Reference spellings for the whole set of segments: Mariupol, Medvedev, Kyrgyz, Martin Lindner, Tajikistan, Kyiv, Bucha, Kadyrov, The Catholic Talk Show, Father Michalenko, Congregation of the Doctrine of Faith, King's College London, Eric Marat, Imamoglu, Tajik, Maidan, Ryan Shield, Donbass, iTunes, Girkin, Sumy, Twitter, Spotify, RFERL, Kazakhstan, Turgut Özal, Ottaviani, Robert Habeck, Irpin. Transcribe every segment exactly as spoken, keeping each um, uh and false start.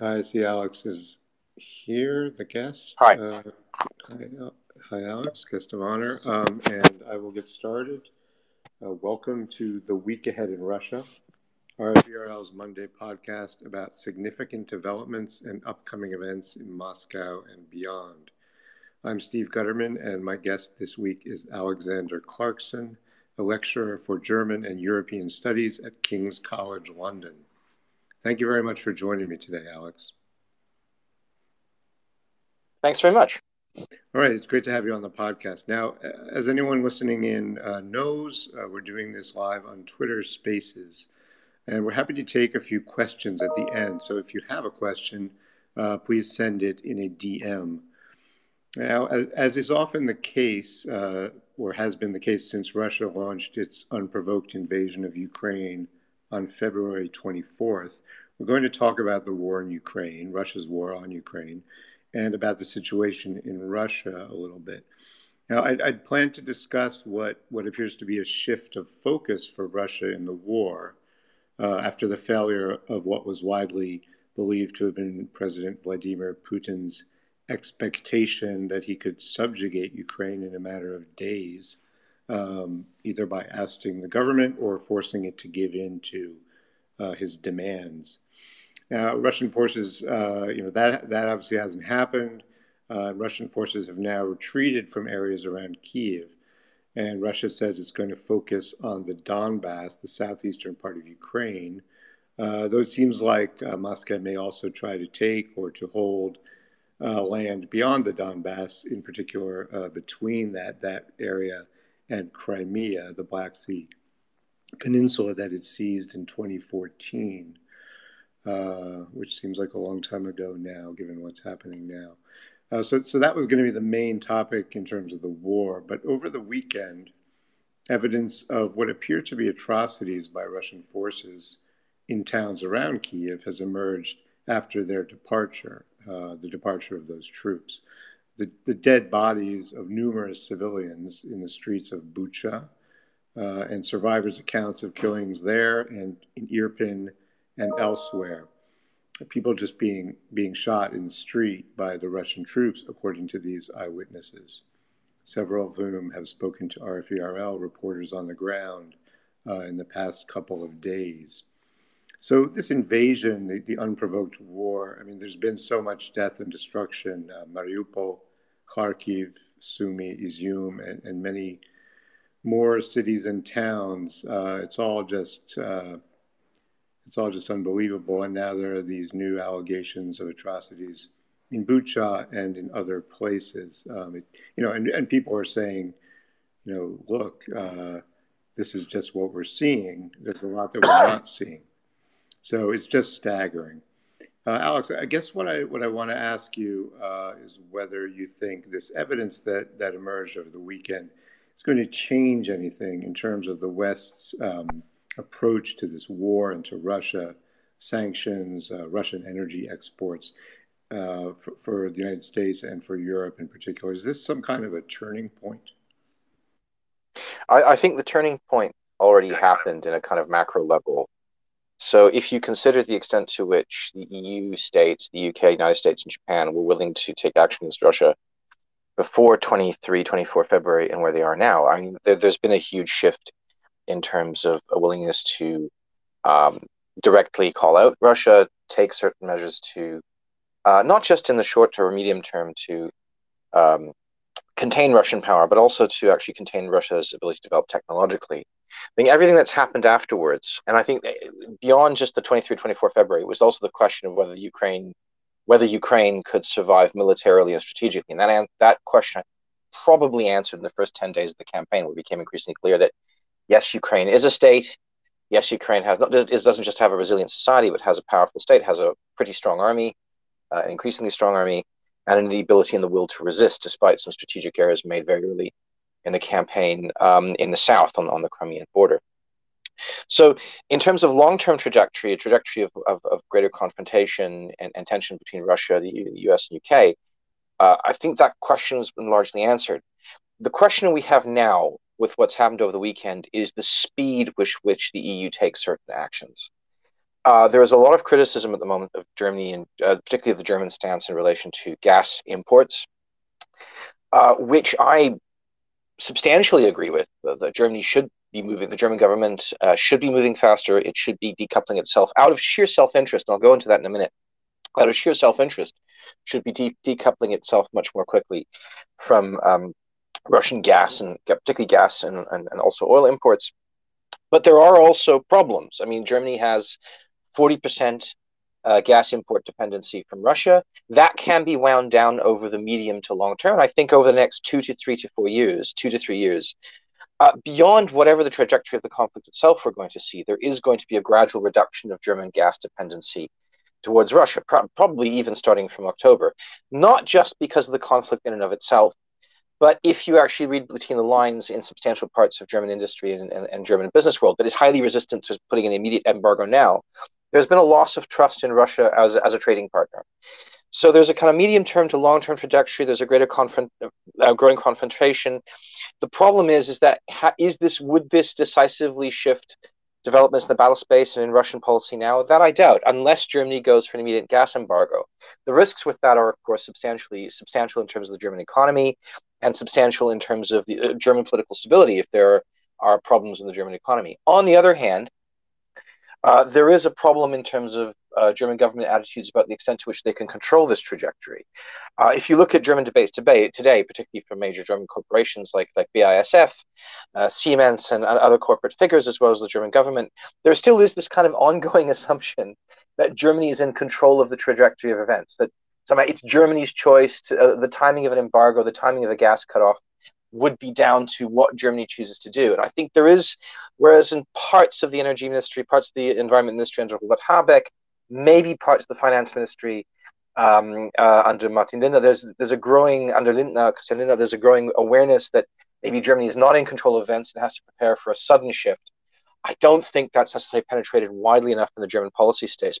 Hi, I see Alex is here, the guest. Hi. Uh, hi, hi, Alex, guest of honor. Um, and I will get started. Uh, welcome to The Week Ahead in Russia, R F E R L's Monday podcast about significant developments and upcoming events in Moscow and beyond. I'm Steve Gutterman, and my guest this week is Alexander Clarkson, a lecturer for German and European Studies at King's College London. Thank you very much for joining me today, Alex. Thanks very much. All right, it's great to have you on the podcast. Now, as anyone listening in uh, knows, uh, we're doing this live on Twitter Spaces, and we're happy to take a few questions at the end. So if you have a question, uh, please send it in a D M. Now, as, as is often the case, uh, or has been the case since Russia launched its unprovoked invasion of Ukraine on February twenty-fourth, we're going to talk about the war in Ukraine, Russia's war on Ukraine, and about the situation in Russia a little bit. Now, I'd, I'd planned to discuss what, what appears to be a shift of focus for Russia in the war uh, after the failure of what was widely believed to have been President Vladimir Putin's expectation that he could subjugate Ukraine in a matter of days, Um, either by ousting the government or forcing it to give in to uh, his demands. Now, Russian forces, uh, you know, that that obviously hasn't happened. Uh, Russian forces have now retreated from areas around Kyiv, and Russia says it's going to focus on the Donbass, the southeastern part of Ukraine, uh, though it seems like uh, Moscow may also try to take or to hold uh, land beyond the Donbass, in particular uh, between that that area and Crimea, the Black Sea peninsula that it seized in twenty fourteen, uh, which seems like a long time ago now, given what's happening now. Uh, so, so that was going to be the main topic in terms of the war. But over the weekend, evidence of what appear to be atrocities by Russian forces in towns around Kyiv has emerged after their departure, uh, the departure of those troops. The, the dead bodies of numerous civilians in the streets of Bucha, uh, and survivors' accounts of killings there and in Irpin and elsewhere. People just being being shot in the street by the Russian troops, according to these eyewitnesses, several of whom have spoken to R F E R L reporters on the ground uh, in the past couple of days. So this invasion, the, the unprovoked war, I mean, there's been so much death and destruction. Uh, Mariupol, Kharkiv, Sumy, Izium, and, and many more cities and towns. Uh, it's all just uh, it's all just unbelievable. And now there are these new allegations of atrocities in Bucha and in other places. Um, it, you know, and, and people are saying, you know, look, uh, this is just what we're seeing. There's a lot that we're not seeing. So it's just staggering. Uh, Alex, I guess what I what I want to ask you uh, is whether you think this evidence that, that emerged over the weekend is going to change anything in terms of the West's um, approach to this war and to Russia, sanctions, uh, Russian energy exports uh, for, for the United States and for Europe in particular. Is this some kind of a turning point? I, I think the turning point already happened in a kind of macro level. So if you consider the extent to which the E U states, the U K, United States, and Japan were willing to take action against Russia before twenty-three, twenty-four February and where they are now, I mean, there, there's been a huge shift in terms of a willingness to um, directly call out Russia, take certain measures to, uh, not just in the short term or medium term, to um, contain Russian power, but also to actually contain Russia's ability to develop technologically. I think everything that's happened afterwards, and I think beyond just the twenty-three, twenty-four February, was also the question of whether Ukraine, whether Ukraine could survive militarily and strategically. And that that question probably answered in the first ten days of the campaign, where it became increasingly clear that yes, Ukraine is a state. Yes, Ukraine has not it doesn't just have a resilient society, but has a powerful state, has a pretty strong army, uh, an increasingly strong army, and the ability and the will to resist, despite some strategic errors made very early in the campaign um, in the south on, on the Crimean border. So in terms of long-term trajectory, a trajectory of, of, of greater confrontation and, and tension between Russia, the U S and U K, uh, I think that question has been largely answered. The question we have now with what's happened over the weekend is the speed with which the E U takes certain actions. Uh, there is a lot of criticism at the moment of Germany, and uh, particularly of the German stance in relation to gas imports, uh, which I substantially agree with. Uh, that Germany should be moving, the German government uh, should be moving faster. It should be decoupling itself out of sheer self-interest, and I'll go into that in a minute. Out of sheer self-interest, should be de decoupling itself much more quickly from um, Russian gas, and particularly gas and, and, and also oil imports. But there are also problems. I mean, Germany has forty percent uh, gas import dependency from Russia. That can be wound down over the medium to long term. I think over the next two to three to four years, two to three years, uh, beyond whatever the trajectory of the conflict itself we're going to see, there is going to be a gradual reduction of German gas dependency towards Russia, pro probably even starting from October, not just because of the conflict in and of itself, but if you actually read between the lines in substantial parts of German industry and, and, and German business world that is highly resistant to putting an immediate embargo now, there's been a loss of trust in Russia as, as a trading partner. So there's a kind of medium-term to long-term trajectory. There's a greater confront, uh, growing confrontation. The problem is, is that ha is this would this decisively shift developments in the battle space and in Russian policy now? That I doubt, unless Germany goes for an immediate gas embargo. The risks with that are, of course, substantially substantial in terms of the German economy, and substantial in terms of the uh, German political stability if there are problems in the German economy. On the other hand, uh, there is a problem in terms of uh, German government attitudes about the extent to which they can control this trajectory. Uh, if you look at German debates today, today, particularly from major German corporations like, like B I S F, uh, Siemens, and other corporate figures, as well as the German government, there still is this kind of ongoing assumption that Germany is in control of the trajectory of events, that somehow it's Germany's choice. To, uh, the timing of an embargo, the timing of a gas cutoff would be down to what Germany chooses to do. And I think there is, whereas in parts of the energy ministry, parts of the environment ministry under Robert Habeck, maybe parts of the finance ministry um, uh, under Martin Lindner, there's, there's a growing, under Lindner, Lindner, there's a growing awareness that maybe Germany is not in control of events and has to prepare for a sudden shift. I don't think that's necessarily penetrated widely enough in the German policy space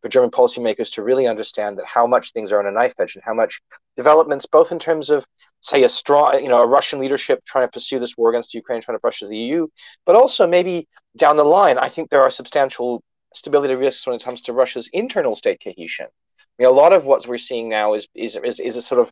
for German policymakers to really understand that how much things are on a knife edge and how much developments, both in terms of, say, a strong, you know, a Russian leadership trying to pursue this war against Ukraine, trying to push the E U, but also maybe down the line, I think there are substantial stability risks when it comes to Russia's internal state cohesion. I mean, a lot of what we're seeing now is is is, is a sort of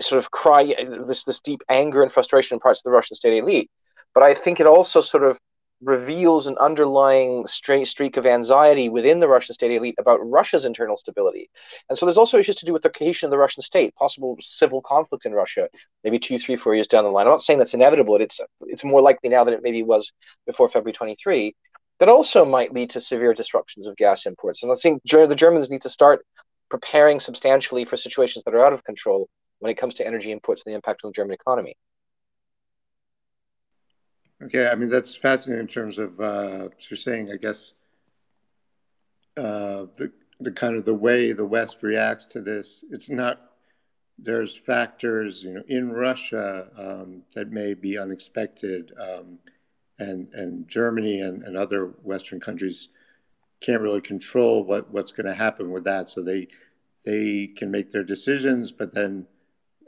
sort of cry, this this deep anger and frustration in parts of the Russian state elite, but I think it also sort of reveals an underlying streak of anxiety within the Russian state elite about Russia's internal stability. And so there's also issues to do with the cohesion of the Russian state, possible civil conflict in Russia, maybe two, three, four years down the line. I'm not saying that's inevitable, but it's, it's more likely now than it maybe was before February twenty-three. That also might lead to severe disruptions of gas imports. And I think the Germans need to start preparing substantially for situations that are out of control when it comes to energy imports and the impact on the German economy. Okay, I mean, that's fascinating in terms of uh, what you're saying, I guess, uh, the, the kind of the way the West reacts to this. It's not, there's factors, you know, in Russia um, that may be unexpected, um, and, and Germany and, and other Western countries can't really control what, what's going to happen with that. So they, they can make their decisions, but then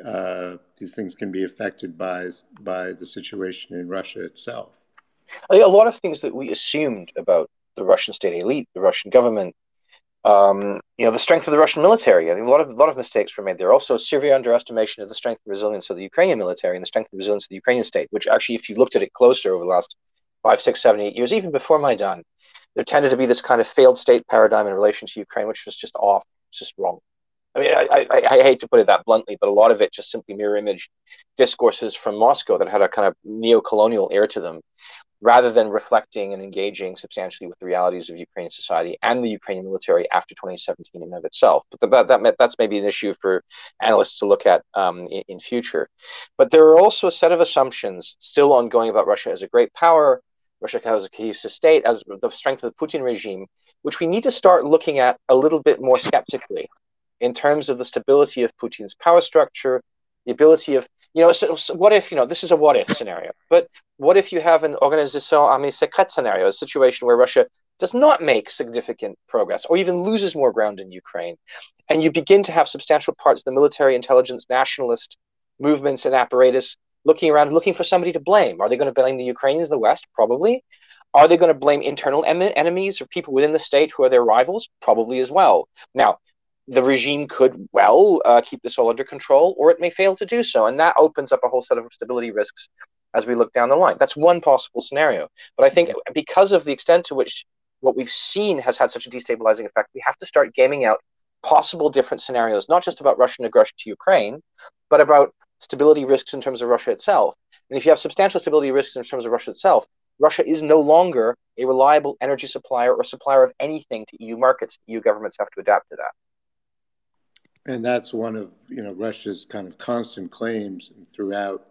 uh these things can be affected by by the situation in Russia itself. I think a lot of things that we assumed about the Russian state elite, the Russian government, um you know, the strength of the Russian military, I think a lot of a lot of mistakes were made there. Also severe underestimation of the strength and resilience of the Ukrainian military and the strength and resilience of the Ukrainian state, which actually, if you looked at it closer over the last five, six, seven, eight years, even before Maidan, there tended to be this kind of failed state paradigm in relation to Ukraine, which was just off, it's just wrong. I mean, I, I, I hate to put it that bluntly, but a lot of it just simply mirror image discourses from Moscow that had a kind of neo-colonial air to them, rather than reflecting and engaging substantially with the realities of Ukrainian society and the Ukrainian military after twenty seventeen in and of itself. But the, that that's maybe an issue for analysts to look at um, in, in future. But there are also a set of assumptions still ongoing about Russia as a great power, Russia has a cohesive state, as the strength of the Putin regime, which we need to start looking at a little bit more skeptically, in terms of the stability of Putin's power structure, the ability of, you know, so, so what if, you know, this is a what if scenario, but what if you have an organisation armée secrète scenario, a situation where Russia does not make significant progress or even loses more ground in Ukraine, and you begin to have substantial parts of the military intelligence nationalist movements and apparatus looking around, looking for somebody to blame. Are they going to blame the Ukrainians, the West? Probably. Are they going to blame internal em enemies or people within the state who are their rivals? Probably as well. Now, the regime could well uh, keep this all under control, or it may fail to do so. And that opens up a whole set of stability risks as we look down the line. That's one possible scenario. But I think because of the extent to which what we've seen has had such a destabilizing effect, we have to start gaming out possible different scenarios, not just about Russian aggression to Ukraine, but about stability risks in terms of Russia itself. And if you have substantial stability risks in terms of Russia itself, Russia is no longer a reliable energy supplier or supplier of anything to E U markets. E U governments have to adapt to that. And that's one of, you know, Russia's kind of constant claims throughout,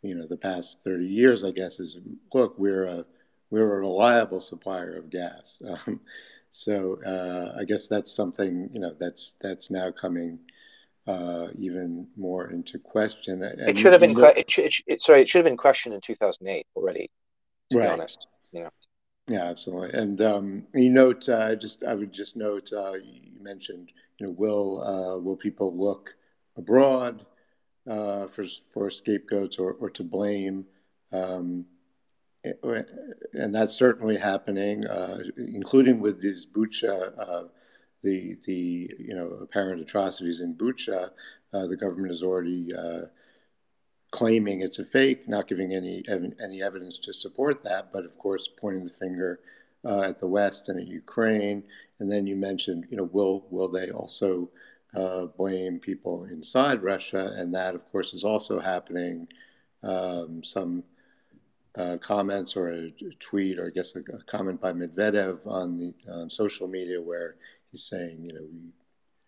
you know, the past thirty years, I guess, is, look, we're a, we're a reliable supplier of gas. Um, so uh, I guess that's something, you know, that's, that's now coming uh, even more into question. And it should have been, look, it should, it, it, sorry, it should have been questioned in two thousand eight already. To right. be honest. Yeah. Yeah, absolutely. And um, you note, uh, just I would just note, uh, you mentioned, you know, will uh, will people look abroad uh, for for scapegoats or, or to blame? Um, and that's certainly happening, uh, including with these Bucha, uh, the the you know apparent atrocities in Bucha. Uh, the government is already. Uh, claiming it's a fake, not giving any any evidence to support that, but of course pointing the finger uh, at the West and at Ukraine. And then you mentioned, you know, will will they also uh, blame people inside Russia? And that, of course, is also happening. Um, some uh, comments or a tweet, or I guess a, a comment by Medvedev on the on social media, where he's saying, you know,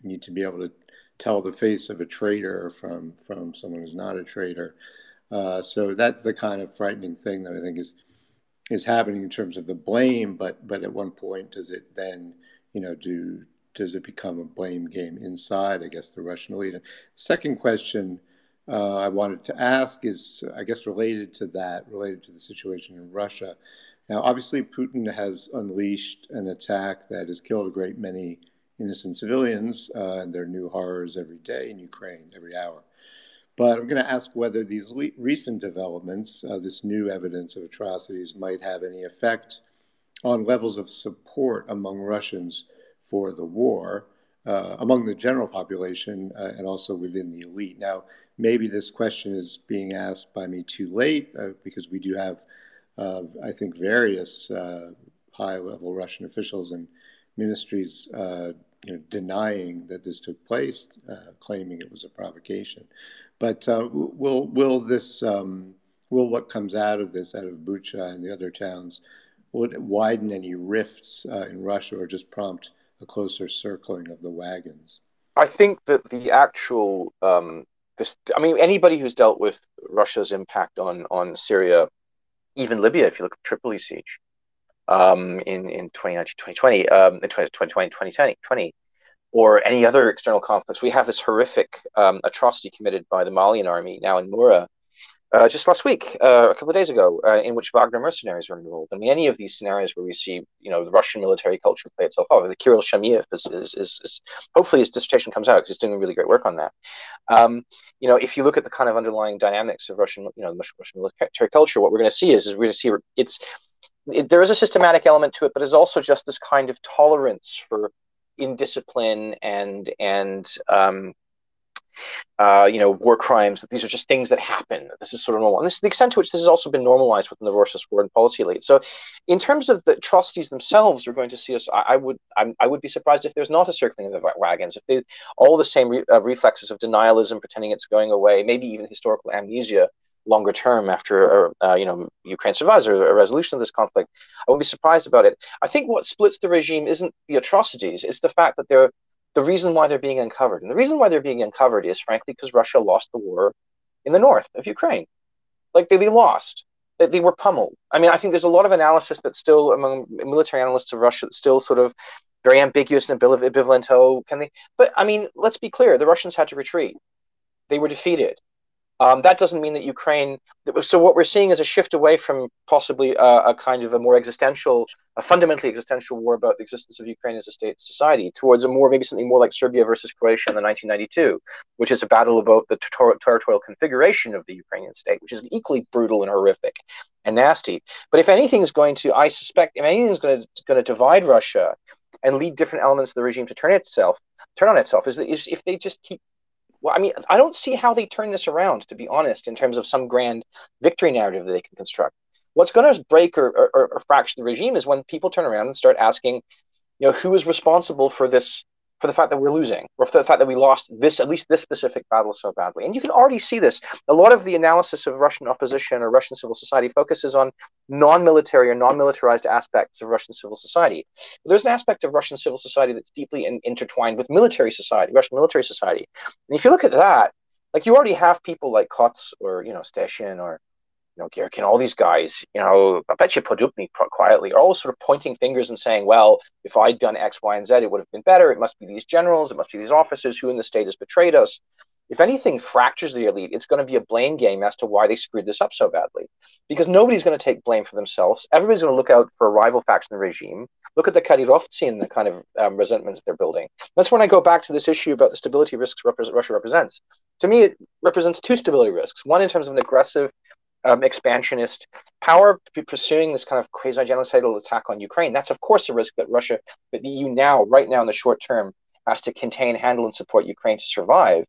we need to be able to tell the face of a traitor from from someone who's not a traitor. Uh, so that's the kind of frightening thing that I think is is happening in terms of the blame. But but at one point, does it then, you know, do does it become a blame game inside, I guess, the Russian elite? Second question uh, I wanted to ask is, I guess, related to that, related to the situation in Russia. Now, obviously, Putin has unleashed an attack that has killed a great many innocent civilians, uh, and their new horrors every day in Ukraine, every hour. But I'm going to ask whether these le recent developments, uh, this new evidence of atrocities, might have any effect on levels of support among Russians for the war, uh, among the general population, uh, and also within the elite. Now, maybe this question is being asked by me too late, uh, because we do have, uh, I think, various uh, high-level Russian officials and ministries uh, you know, denying that this took place, uh, claiming it was a provocation. But uh, will will this um, will what comes out of this, out of Bucha and the other towns, will it widen any rifts uh, in Russia, or just prompt a closer circling of the wagons? I think that the actual um, this I mean, anybody who's dealt with Russia's impact on on Syria, even Libya, if you look at the Tripoli siege. Um, in, in twenty nineteen, twenty twenty, um, in twenty twenty, twenty twenty, or any other external conflicts. We have this horrific um, atrocity committed by the Malian army now in Mura uh, just last week, uh, a couple of days ago, uh, in which Wagner mercenaries were enrolled. I mean, any of these scenarios where we see, you know, the Russian military culture play itself out. The Kirill Shamir is, is, is, is, hopefully his dissertation comes out because he's doing really great work on that. Um, you know, if you look at the kind of underlying dynamics of Russian, you know, the Russian military culture, what we're going to see is, is we're going to see it's, It, there is a systematic element to it, but it's also just this kind of tolerance for indiscipline and and um, uh, you know, war crimes. That these are just things that happen. This is sort of normal, and this is the extent to which this has also been normalized within the Russian foreign policy elite. So, in terms of the atrocities themselves, we're going to see us. I, I would I'm, I would be surprised if there's not a circling of the wagons. If they all the same re, uh, reflexes of denialism, pretending it's going away, maybe even historical amnesia. Longer term after, uh, you know, Ukraine survives or a resolution of this conflict, I wouldn't be surprised about it. I think what splits the regime isn't the atrocities, it's the fact that they're the reason why they're being uncovered. And the reason why they're being uncovered is, frankly, because Russia lost the war in the north of Ukraine. Like, they, they lost. That they, they were pummeled. I mean, I think there's a lot of analysis that's still, among military analysts of Russia, that's still sort of very ambiguous and ambivalent. Oh, can they? But, I mean, let's be clear, the Russians had to retreat. They were defeated. Um, that doesn't mean that Ukraine, so what we're seeing is a shift away from possibly a, a kind of a more existential, a fundamentally existential war about the existence of Ukraine as a state society towards a more, maybe something more like Serbia versus Croatia in the nineteen ninety-two, which is a battle about the ter- territorial configuration of the Ukrainian state, which is equally brutal and horrific and nasty. But if anything is going to, I suspect, if anything is going to, going to divide Russia and lead different elements of the regime to turn itself, turn on itself, is that if they just keep, well, I mean, I don't see how they turn this around, to be honest, in terms of some grand victory narrative that they can construct. What's going to break or, or, or fracture the regime is when people turn around and start asking, you know, who is responsible for this, for the fact that we're losing, or for the fact that we lost this, at least this specific battle so badly. And you can already see this. A lot of the analysis of Russian opposition or Russian civil society focuses on non-military or non-militarized aspects of Russian civil society. But there's an aspect of Russian civil society that's deeply in, intertwined with military society, Russian military society. And if you look at that, like, you already have people like Kots or, you know, Stashin or, you know, Girkin, all these guys, you know, I bet you Podupny quietly are all sort of pointing fingers and saying, well, if I'd done X, Y, and Z, it would have been better. It must be these generals. It must be these officers who in the state has betrayed us. If anything fractures the elite, it's going to be a blame game as to why they screwed this up so badly, because nobody's going to take blame for themselves. Everybody's going to look out for a rival faction in the regime. Look at the Kadyrovtsy and the kind of um, resentments they're building. That's when I go back to this issue about the stability risks Russia represents. To me, it represents two stability risks, one in terms of an aggressive, Um, expansionist power pursuing this kind of quasi-genocidal attack on Ukraine. That's, of course, a risk that Russia, but the E U now, right now in the short term, has to contain, handle, and support Ukraine to survive.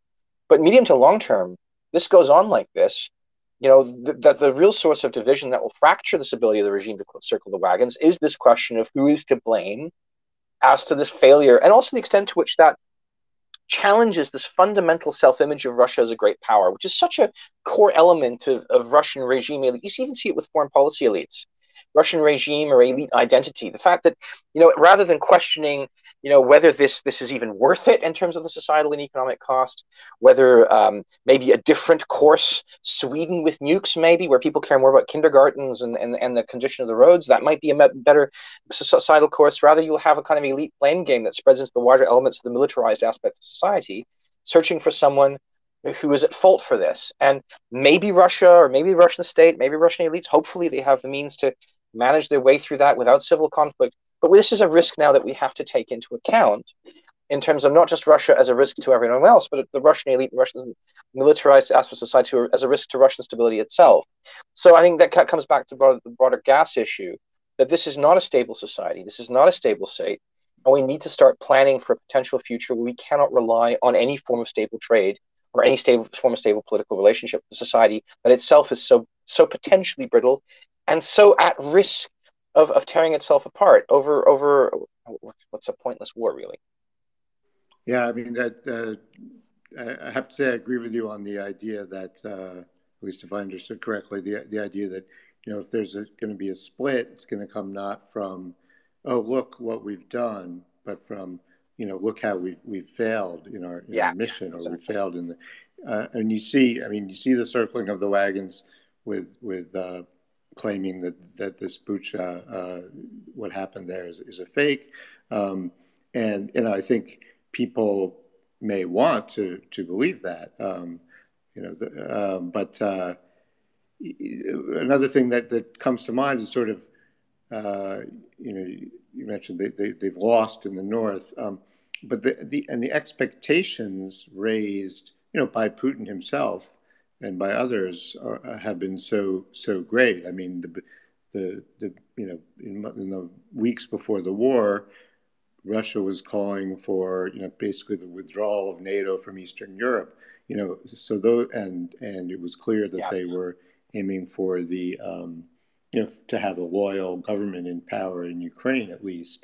But medium to long term, this goes on like this. You know, th that the real source of division that will fracture the stability of the regime to circle the wagons is this question of who is to blame as to this failure, and also the extent to which that challenges this fundamental self-image of Russia as a great power, which is such a core element of, of Russian regime. You even see it with foreign policy elites, Russian regime or elite identity. The fact that, you know, rather than questioning, you know, whether this this is even worth it in terms of the societal and economic cost, whether um, maybe a different course, Sweden with nukes, maybe, where people care more about kindergartens and, and, and the condition of the roads, that might be a better societal course. Rather, you'll have a kind of elite blame game that spreads into the wider elements of the militarized aspects of society, searching for someone who is at fault for this. And maybe Russia, or maybe the Russian state, maybe Russian elites, hopefully they have the means to manage their way through that without civil conflict. But this is a risk now that we have to take into account in terms of not just Russia as a risk to everyone else, but the Russian elite, Russian militarized aspects of society to, as a risk to Russian stability itself. So I think that comes back to broader, the broader gas issue, that this is not a stable society. This is not a stable state. And we need to start planning for a potential future where we cannot rely on any form of stable trade or any stable, form of stable political relationship with society that itself is so, so potentially brittle and so at risk of, of tearing itself apart over over what's a pointless war, really. Yeah, I mean, that, uh, I have to say I agree with you on the idea that, uh, at least if I understood correctly, the the idea that, you know, if there's going to be a split, it's going to come not from, oh, look what we've done, but from, you know, look how we've, we've failed in our, in yeah, our mission, or exactly. we failed in the, uh, and you see, I mean, you see the circling of the wagons with, with, uh, claiming that that this Bucha, uh, what happened there is, is a fake, um, and you know I think people may want to to believe that, um, you know, the, um, but uh, another thing that that comes to mind is sort of, uh, you know, you mentioned they, they they've lost in the north, um, but the the and the expectations raised, you know, by Putin himself and by others are, have been so so great. I mean, the the, the you know in, in the weeks before the war, Russia was calling for, you know, basically the withdrawal of NATO from Eastern Europe. You know, so though and and it was clear that yeah. they were aiming for the um, you know to have a loyal government in power in Ukraine at least.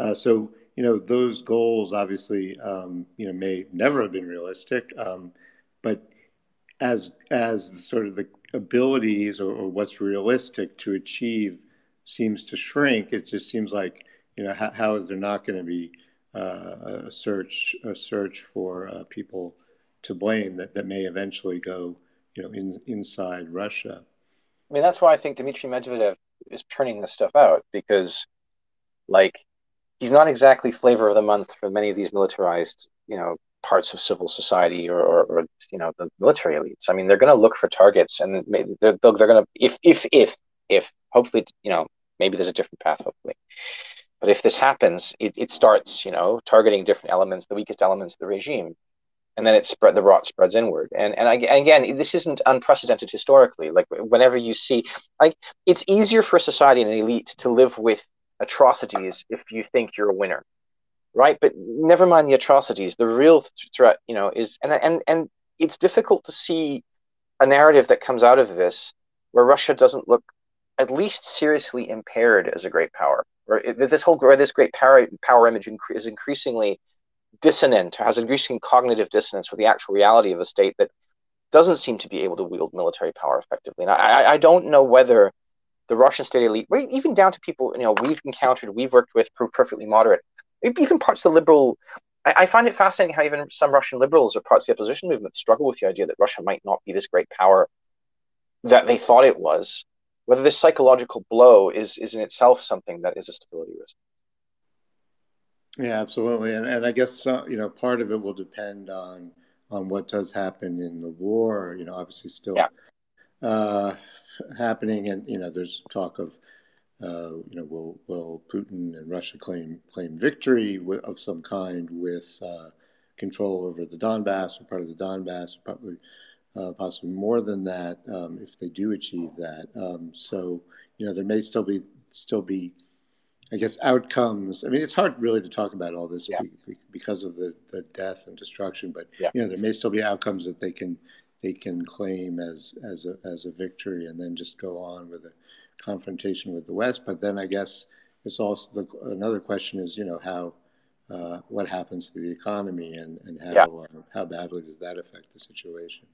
Uh, so you know those goals obviously um, you know may never have been realistic, um, but as as the, sort of the abilities or, or what's realistic to achieve seems to shrink, it just seems like, you know, how, how is there not going to be uh, a search a search for uh, people to blame that, that may eventually go, you know, in, inside Russia? I mean, that's why I think Dmitry Medvedev is turning this stuff out, because, like, he's not exactly flavor of the month for many of these militarized, you know, parts of civil society or, or, or you know, the military elites. I mean, they're going to look for targets, and they're, they're going to, if, if, if, if, hopefully, you know, maybe there's a different path, hopefully. But if this happens, it, it starts, you know, targeting different elements, the weakest elements of the regime. And then it spread, the rot spreads inward. And and, I, and again, this isn't unprecedented historically. Like, whenever you see, like, it's easier for a society and an elite to live with atrocities if you think you're a winner, right? But never mind the atrocities. The real th threat, you know, is, and, and, and it's difficult to see a narrative that comes out of this where Russia doesn't look at least seriously impaired as a great power. Or this whole, or this great power, power image incre is increasingly dissonant, has increasing cognitive dissonance with the actual reality of a state that doesn't seem to be able to wield military power effectively. And I, I don't know whether the Russian state elite, even down to people, you know, we've encountered, we've worked with, who are perfectly moderate, even parts of the liberal, I, I find it fascinating how even some Russian liberals or parts of the opposition movement struggle with the idea that Russia might not be this great power that they thought it was, whether this psychological blow is, is in itself something that is a stability risk. Yeah, absolutely. And, and I guess, uh, you know, part of it will depend on on what does happen in the war, you know, obviously still yeah. uh, happening. And, you know, there's talk of, uh, you know, will, will Putin and Russia claim claim victory of some kind with uh, control over the Donbass or part of the Donbass, probably uh, possibly more than that um, if they do achieve that. Um, so, you know, there may still be still be. I guess outcomes. I mean, it's hard really to talk about all this yeah. because of the, the death and destruction. But yeah. you know, there may still be outcomes that they can they can claim as as a as a victory, and then just go on with a confrontation with the West. But then I guess it's also the, another question is you know how uh, what happens to the economy and and how yeah. uh, how badly does that affect the situation?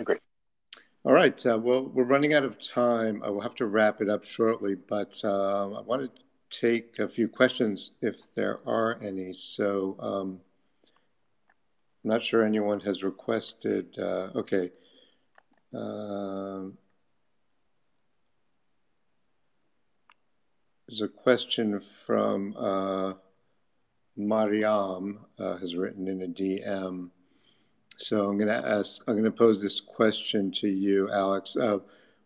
Agreed. All right. Uh, well, we're running out of time. I will have to wrap it up shortly, but um, I wanted to take a few questions if there are any. So um, I'm not sure anyone has requested. Uh, okay. Uh, there's a question from uh, Mariam uh, has written in a D M. So I'm going to ask, I'm going to pose this question to you, Alex. Uh,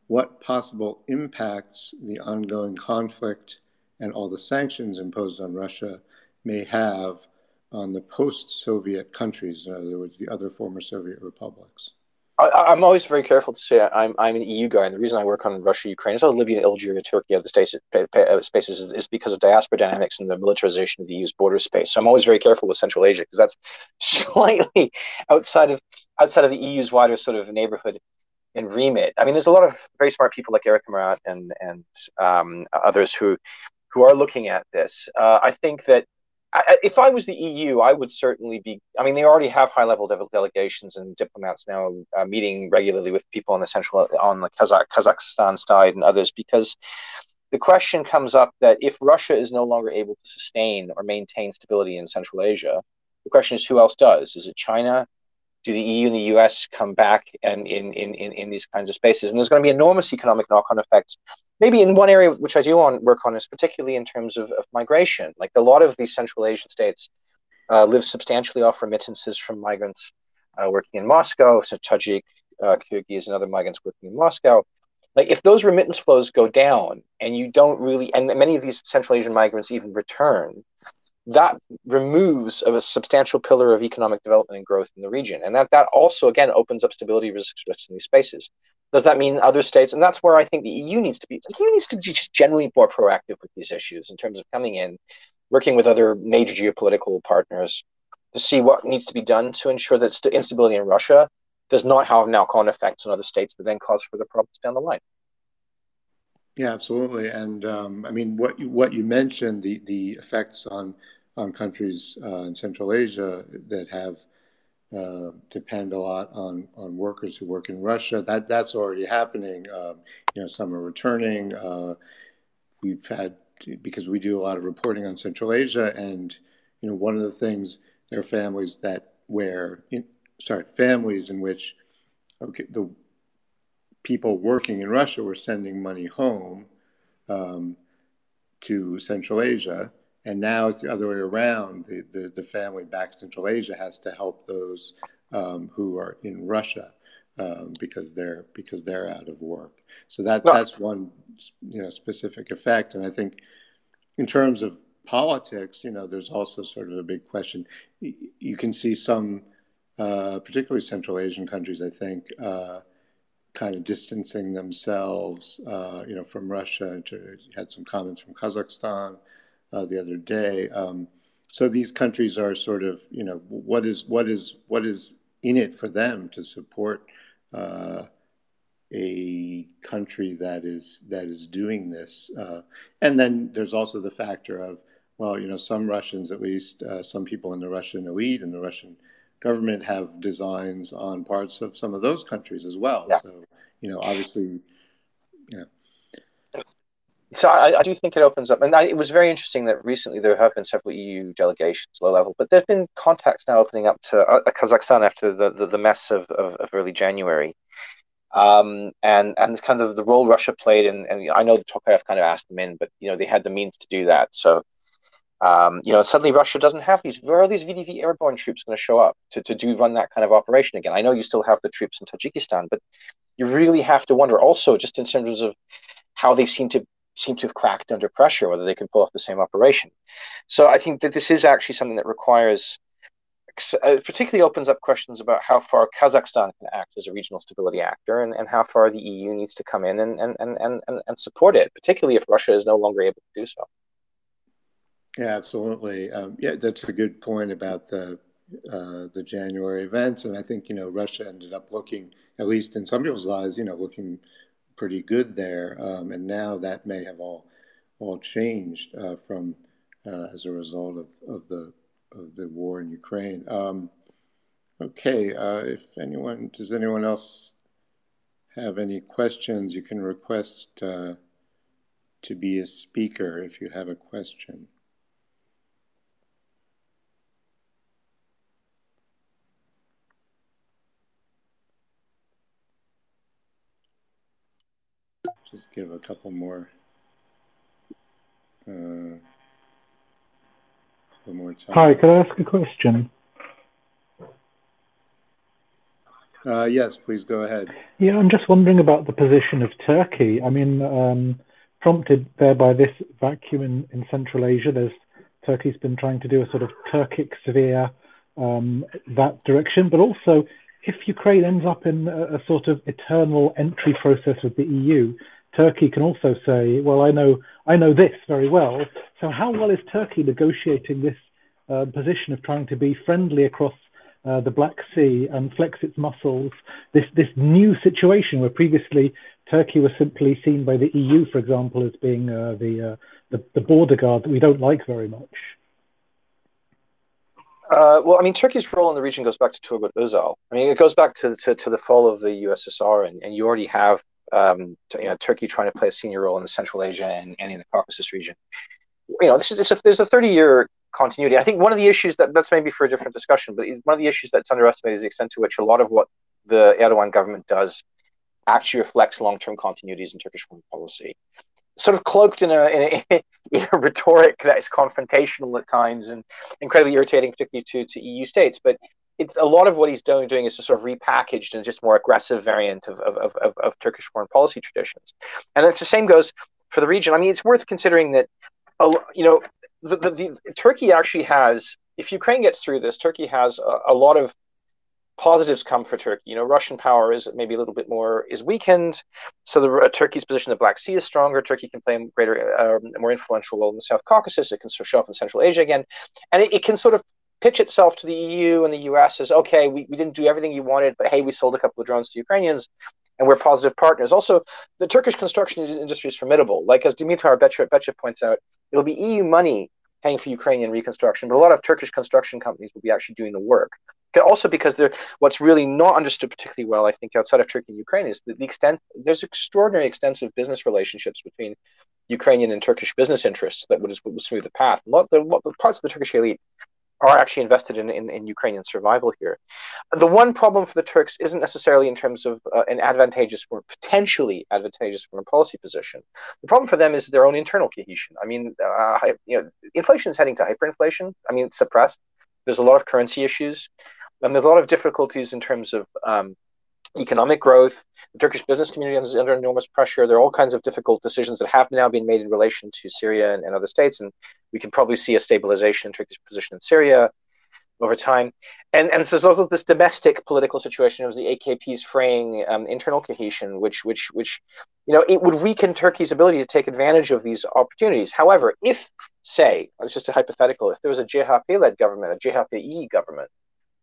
what possible impacts the ongoing conflict and all the sanctions imposed on Russia may have on the post-Soviet countries, in other words, the other former Soviet republics? I, I'm always very careful to say I'm, I'm an E U guy, and the reason I work on Russia, Ukraine, it's not Libya, Algeria, Turkey, other states, spaces, is, is because of diaspora dynamics and the militarization of the E U's border space. So I'm always very careful with Central Asia, because that's slightly outside of, outside of the E U's wider sort of neighborhood and remit. I mean, there's a lot of very smart people like Eric Marat and, and um, others who... who are looking at this. Uh, I think that I, if I was the E U, I would certainly be, I mean, they already have high level de delegations and diplomats now uh, meeting regularly with people on the central, on the Kazakh, Kazakhstan side and others, because the question comes up that if Russia is no longer able to sustain or maintain stability in Central Asia, the question is who else does? Is it China? Do the E U and the U S come back and in, in, in, in these kinds of spaces? And there's going to be enormous economic knock-on effects. Maybe in one area which I do on, work on is particularly in terms of, of migration. Like a lot of these Central Asian states uh, live substantially off remittances from migrants uh, working in Moscow, so Tajik, uh, Kyrgyz, and other migrants working in Moscow. Like if those remittance flows go down and you don't really, and many of these Central Asian migrants even return, that removes a substantial pillar of economic development and growth in the region. And that, that also, again, opens up stability risks in these spaces. Does that mean other states? And that's where I think the E U needs to be. The E U needs to be just generally more proactive with these issues in terms of coming in, working with other major geopolitical partners to see what needs to be done to ensure that st instability in Russia does not have knock-on effects on other states that then cause further problems down the line. Yeah, absolutely. And um, I mean, what you, what you mentioned, the, the effects on on countries uh, in Central Asia that have uh, depend a lot on, on workers who work in Russia. That that's already happening. Um, you know, some are returning. Uh, we've had, because we do a lot of reporting on Central Asia, and you know, one of the things, there are families that where, in, sorry, families in which, okay, the people working in Russia were sending money home um, to Central Asia. And now it's the other way around. The, the, the family back in Central Asia has to help those um, who are in Russia um, because they're because they're out of work. So that well, that's one you know specific effect. And I think in terms of politics, you know, there's also sort of a big question. You can see some, uh, particularly Central Asian countries, I think, uh, kind of distancing themselves, uh, you know, from Russia. To, had some comments from Kazakhstan uh, the other day. Um, so these countries are sort of, you know, what is what is what is in it for them to support uh, a country that is that is doing this? Uh, and then there's also the factor of, well, you know, some Russians, at least uh, some people in the Russian elite and the Russian government have designs on parts of some of those countries as well. Yeah. So, you know, obviously, you know. So I, I do think it opens up. And I, it was very interesting that recently there have been several E U delegations, low level, but there have been contacts now opening up to uh, Kazakhstan after the, the, the mess of, of, of early January. Um, and, and kind of the role Russia played. And, and I know the Tokayev kind of asked them in, but, you know, they had the means to do that. So, Um, you know, suddenly Russia doesn't have these. Where are these V D V airborne troops going to show up to, to do run that kind of operation again? I know you still have the troops in Tajikistan, but you really have to wonder also just in terms of how they seem to seem to have cracked under pressure, whether they can pull off the same operation. So I think that this is actually something that requires, uh, particularly opens up questions about how far Kazakhstan can act as a regional stability actor and, and how far the E U needs to come in and, and, and, and, and support it, particularly if Russia is no longer able to do so. Yeah, absolutely. Um, yeah, that's a good point about the uh, the January events, and I think you know Russia ended up looking, at least in some people's eyes, you know, looking pretty good there. Um, and now that may have all all changed uh, from uh, as a result of, of the of the war in Ukraine. Um, okay, uh, if anyone does anyone else have any questions, you can request uh, to be a speaker if you have a question. Just give a couple more, uh, couple more time. Hi, could I ask a question? Uh, yes, please go ahead. Yeah, I'm just wondering about the position of Turkey. I mean, um, prompted there by this vacuum in, in Central Asia, there's Turkey's been trying to do a sort of Turkic sphere um, that direction, but also if Ukraine ends up in a, a sort of eternal entry process with the E U, Turkey can also say, well, I know I know this very well. So how well is Turkey negotiating this uh, position of trying to be friendly across uh, the Black Sea and flex its muscles? This, this new situation where previously Turkey was simply seen by the E U, for example, as being uh, the, uh, the, the border guard that we don't like very much. Uh, well, I mean, Turkey's role in the region goes back to Turgut Özal. I mean, it goes back to to, to the fall of the U S S R, and, and you already have um, you know, Turkey trying to play a senior role in Central Asia and, and in the Caucasus region. You know, this is a, there's a thirty-year continuity. I think one of the issues that that's maybe for a different discussion, but one of the issues that's underestimated is the extent to which a lot of what the Erdogan government does actually reflects long-term continuities in Turkish foreign policy, sort of cloaked in a, in a, in a rhetoric that is confrontational at times and incredibly irritating, particularly to, to E U states. But it's a lot of what he's doing, doing is just sort of repackaged and just more aggressive variant of, of, of, of Turkish foreign policy traditions. And it's the same goes for the region. I mean, it's worth considering that, you know, the, the, the, Turkey actually has, if Ukraine gets through this, Turkey has a, a lot of positives come for Turkey. You know, Russian power is maybe a little bit more is weakened, so the uh, Turkey's position in the Black Sea is stronger. Turkey can play a greater, uh, more influential role in the South Caucasus. It can sort of show up in Central Asia again, and it, it can sort of pitch itself to the E U and the U S as, okay, we, we didn't do everything you wanted, but hey, we sold a couple of drones to Ukrainians, and we're positive partners. Also, the Turkish construction industry is formidable. Like as Dimitar Becha points out, it'll be E U money paying for Ukrainian reconstruction, but a lot of Turkish construction companies will be actually doing the work. Also, because they're, what's really not understood particularly well, I think, outside of Turkey and Ukraine is the, the extent, there's extraordinary extensive business relationships between Ukrainian and Turkish business interests that would, would smooth the path. A lot, the, lot, the parts of the Turkish elite are actually invested in, in, in Ukrainian survival here. The one problem for the Turks isn't necessarily in terms of uh, an advantageous or potentially advantageous foreign policy position. The problem for them is their own internal cohesion. I mean, uh, you know, inflation is heading to hyperinflation. I mean, it's suppressed. There's a lot of currency issues. And there's a lot of difficulties in terms of um, economic growth. The Turkish business community is under enormous pressure. There are all kinds of difficult decisions that have now been made in relation to Syria and, and other states, and we can probably see a stabilization in Turkish position in Syria over time. And, and there's also this domestic political situation of the A K P's fraying um, internal cohesion, which, which, which, you know, it would weaken Turkey's ability to take advantage of these opportunities. However, if, say, it's just a hypothetical, if there was a J H P-led government, a J H P-E government,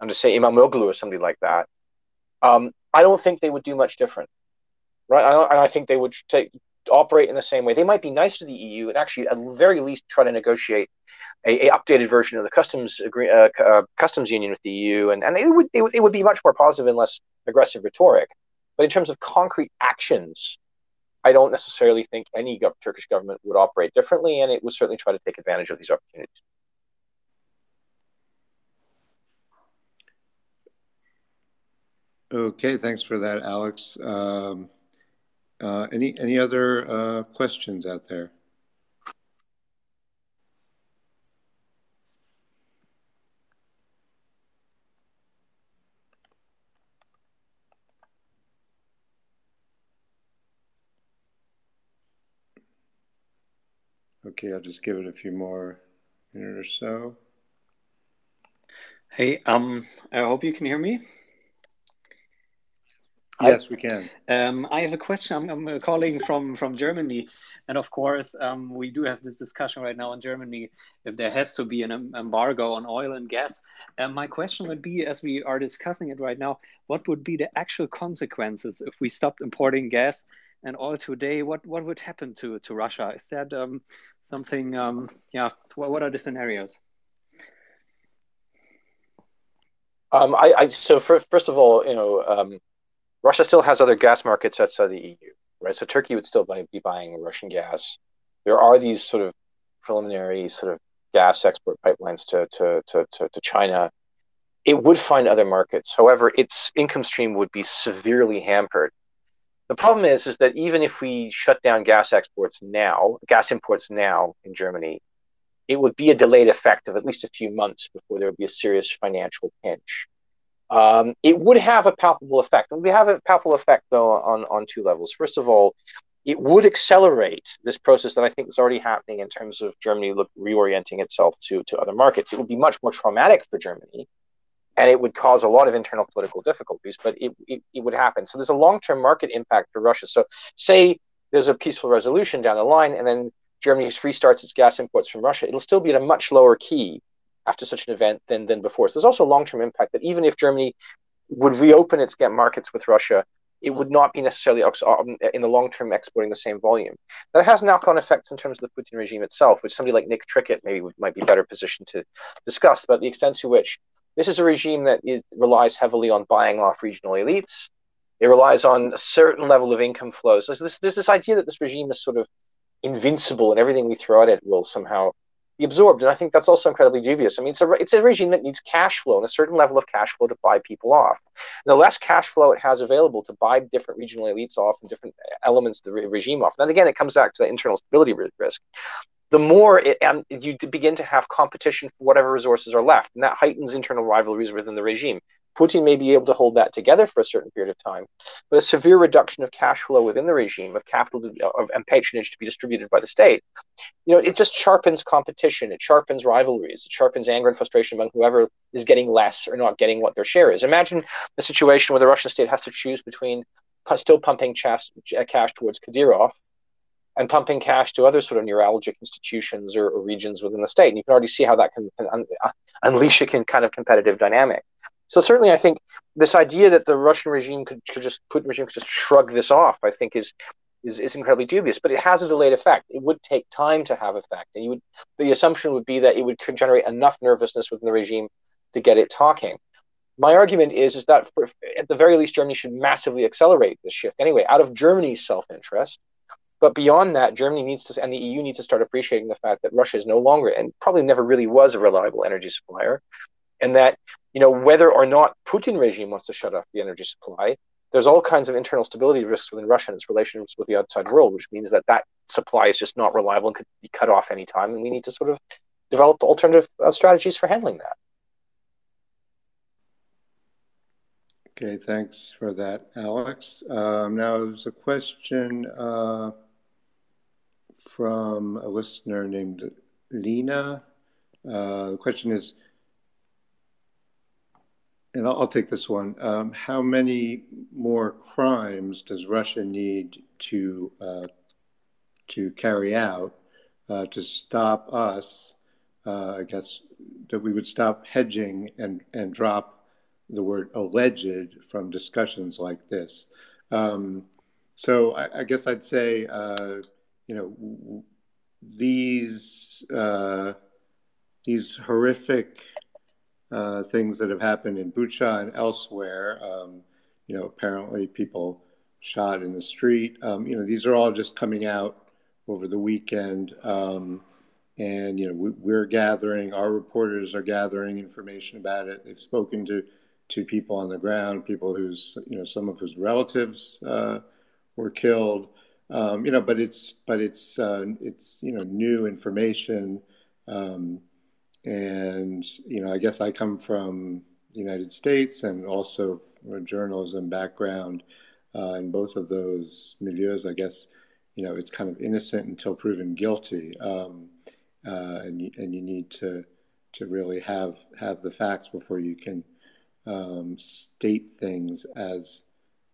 under, say, Imamoglu or somebody like that, um, I don't think they would do much different, right? I don't, and I think they would take, operate in the same way. They might be nice to the E U and actually, at the very least, try to negotiate a, a updated version of the customs agree, uh, uh, customs union with the E U, and and it would, it would it would be much more positive and less aggressive rhetoric. But in terms of concrete actions, I don't necessarily think any gov Turkish government would operate differently, and it would certainly try to take advantage of these opportunities. Okay, thanks for that, Alex. Um, uh, any any other uh, questions out there? Okay, I'll just give it a few more minutes or so. Hey, um, I hope you can hear me. Yes, we can. Um, I have a question. I'm, I'm calling from, from Germany. And of course, um, we do have this discussion right now in Germany, if there has to be an embargo on oil and gas. And my question would be, as we are discussing it right now, what would be the actual consequences if we stopped importing gas and oil today? What, what would happen to, to Russia? Is that um, something, um, yeah, what, what are the scenarios? Um, I, I so for, first of all, you know, um, Russia still has other gas markets outside the E U, right? So Turkey would still be buying Russian gas. There are these sort of preliminary sort of gas export pipelines to, to, to, to, to China. It would find other markets. However, its income stream would be severely hampered. The problem is, is that even if we shut down gas exports now, gas imports now in Germany, it would be a delayed effect of at least a few months before there would be a serious financial pinch. Um, it would have a palpable effect. And we have a palpable effect, though, on, on two levels. First of all, it would accelerate this process that I think is already happening in terms of Germany look, reorienting itself to, to other markets. It would be much more traumatic for Germany, and it would cause a lot of internal political difficulties, but it, it, it would happen. So there's a long-term market impact for Russia. So say there's a peaceful resolution down the line, and then Germany restarts its gas imports from Russia. It'll still be at a much lower key after such an event than, than before. So there's also a long-term impact that even if Germany would reopen its markets with Russia, it would not be necessarily in the long-term exporting the same volume. That has knock-on effects in terms of the Putin regime itself, which somebody like Nick Trickett maybe might be better positioned to discuss, but the extent to which this is a regime that is, relies heavily on buying off regional elites. It relies on a certain level of income flows. There's this, there's this idea that this regime is sort of invincible and everything we throw at it will somehow be absorbed, and I think that's also incredibly dubious. I mean, it's a, it's a regime that needs cash flow and a certain level of cash flow to buy people off. And the less cash flow it has available to buy different regional elites off and different elements of the re regime off, and then again, it comes back to the internal stability risk. The more it, um, you begin to have competition for whatever resources are left, and that heightens internal rivalries within the regime. Putin may be able to hold that together for a certain period of time, but a severe reduction of cash flow within the regime, of capital to, of, and patronage to be distributed by the state, you know, it just sharpens competition, it sharpens rivalries, it sharpens anger and frustration among whoever is getting less or not getting what their share is. Imagine a situation where the Russian state has to choose between still pumping cash, cash towards Kadyrov and pumping cash to other sort of neuralgic institutions or, or regions within the state. And you can already see how that can, can un, uh, unleash a kind of competitive dynamic. So certainly, I think this idea that the Russian regime could, could just Putin regime could just shrug this off, I think, is, is is incredibly dubious. But it has a delayed effect. It would take time to have effect, and you would the assumption would be that it would generate enough nervousness within the regime to get it talking. My argument is is that for, at the very least, Germany should massively accelerate this shift anyway, out of Germany's self-interest, But beyond that, Germany needs to, and the E U needs to start appreciating the fact that Russia is no longer, and probably never really was, a reliable energy supplier. And that, you know, whether or not Putin regime wants to shut off the energy supply, there's all kinds of internal stability risks within Russia and its relationships with the outside world, which means that that supply is just not reliable and could be cut off any time. And we need to sort of develop alternative uh, strategies for handling that. Okay, thanks for that, Alex. Um, now there's a question uh, from a listener named Lena. Uh, the question is, and I'll, I'll take this one. Um, how many more crimes does Russia need to uh, to carry out uh, to stop us? Uh, I guess that we would stop hedging and and drop the word alleged from discussions like this. Um, so I, I guess I'd say, uh, you know, w these uh, these horrific uh, things that have happened in Bucha and elsewhere, um, you know, apparently people shot in the street, um, you know, these are all just coming out over the weekend. Um, and, you know, we, we're gathering, our reporters are gathering information about it. They've spoken to to people on the ground, people whose, you know, some of whose relatives uh, were killed, um, you know, but it's, but it's, uh, it's, you know, new information. Um, and, you know, I guess I come from the United States and also from a journalism background, uh, in both of those milieus, I guess, you know, it's kind of innocent until proven guilty. Um, uh, and, and you need to, to really have, have the facts before you can, Um, state things as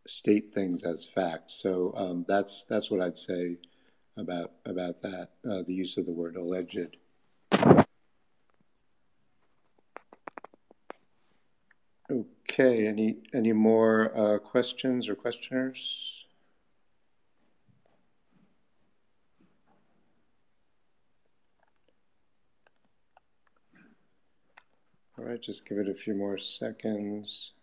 state things as facts. So um, that's that's what I'd say about about that. Uh, the use of the word alleged. Okay. Any any more uh, questions or questioners? All right, just give it a few more seconds.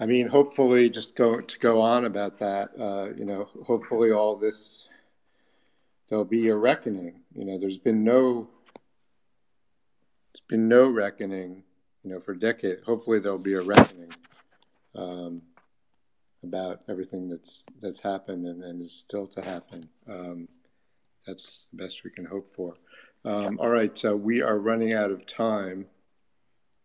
I mean, hopefully, just go to go on about that. Uh, you know, hopefully, all this there'll be a reckoning. You know, there's been no, there's been no reckoning. You know, for decades. Hopefully, there'll be a reckoning um, about everything that's that's happened and, and is still to happen. Um, That's the best we can hope for. Um, all right, uh, we are running out of time.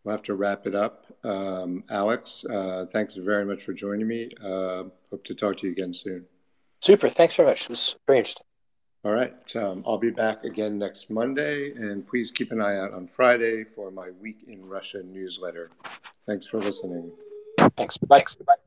We'll have to wrap it up. Um, Alex, uh, thanks very much for joining me. Uh, hope to talk to you again soon. Super, thanks very much. It was very interesting. All right, um, I'll be back again next Monday, and please keep an eye out on Friday for my Week in Russia newsletter. Thanks for listening. Thanks, bye. Thanks. Bye.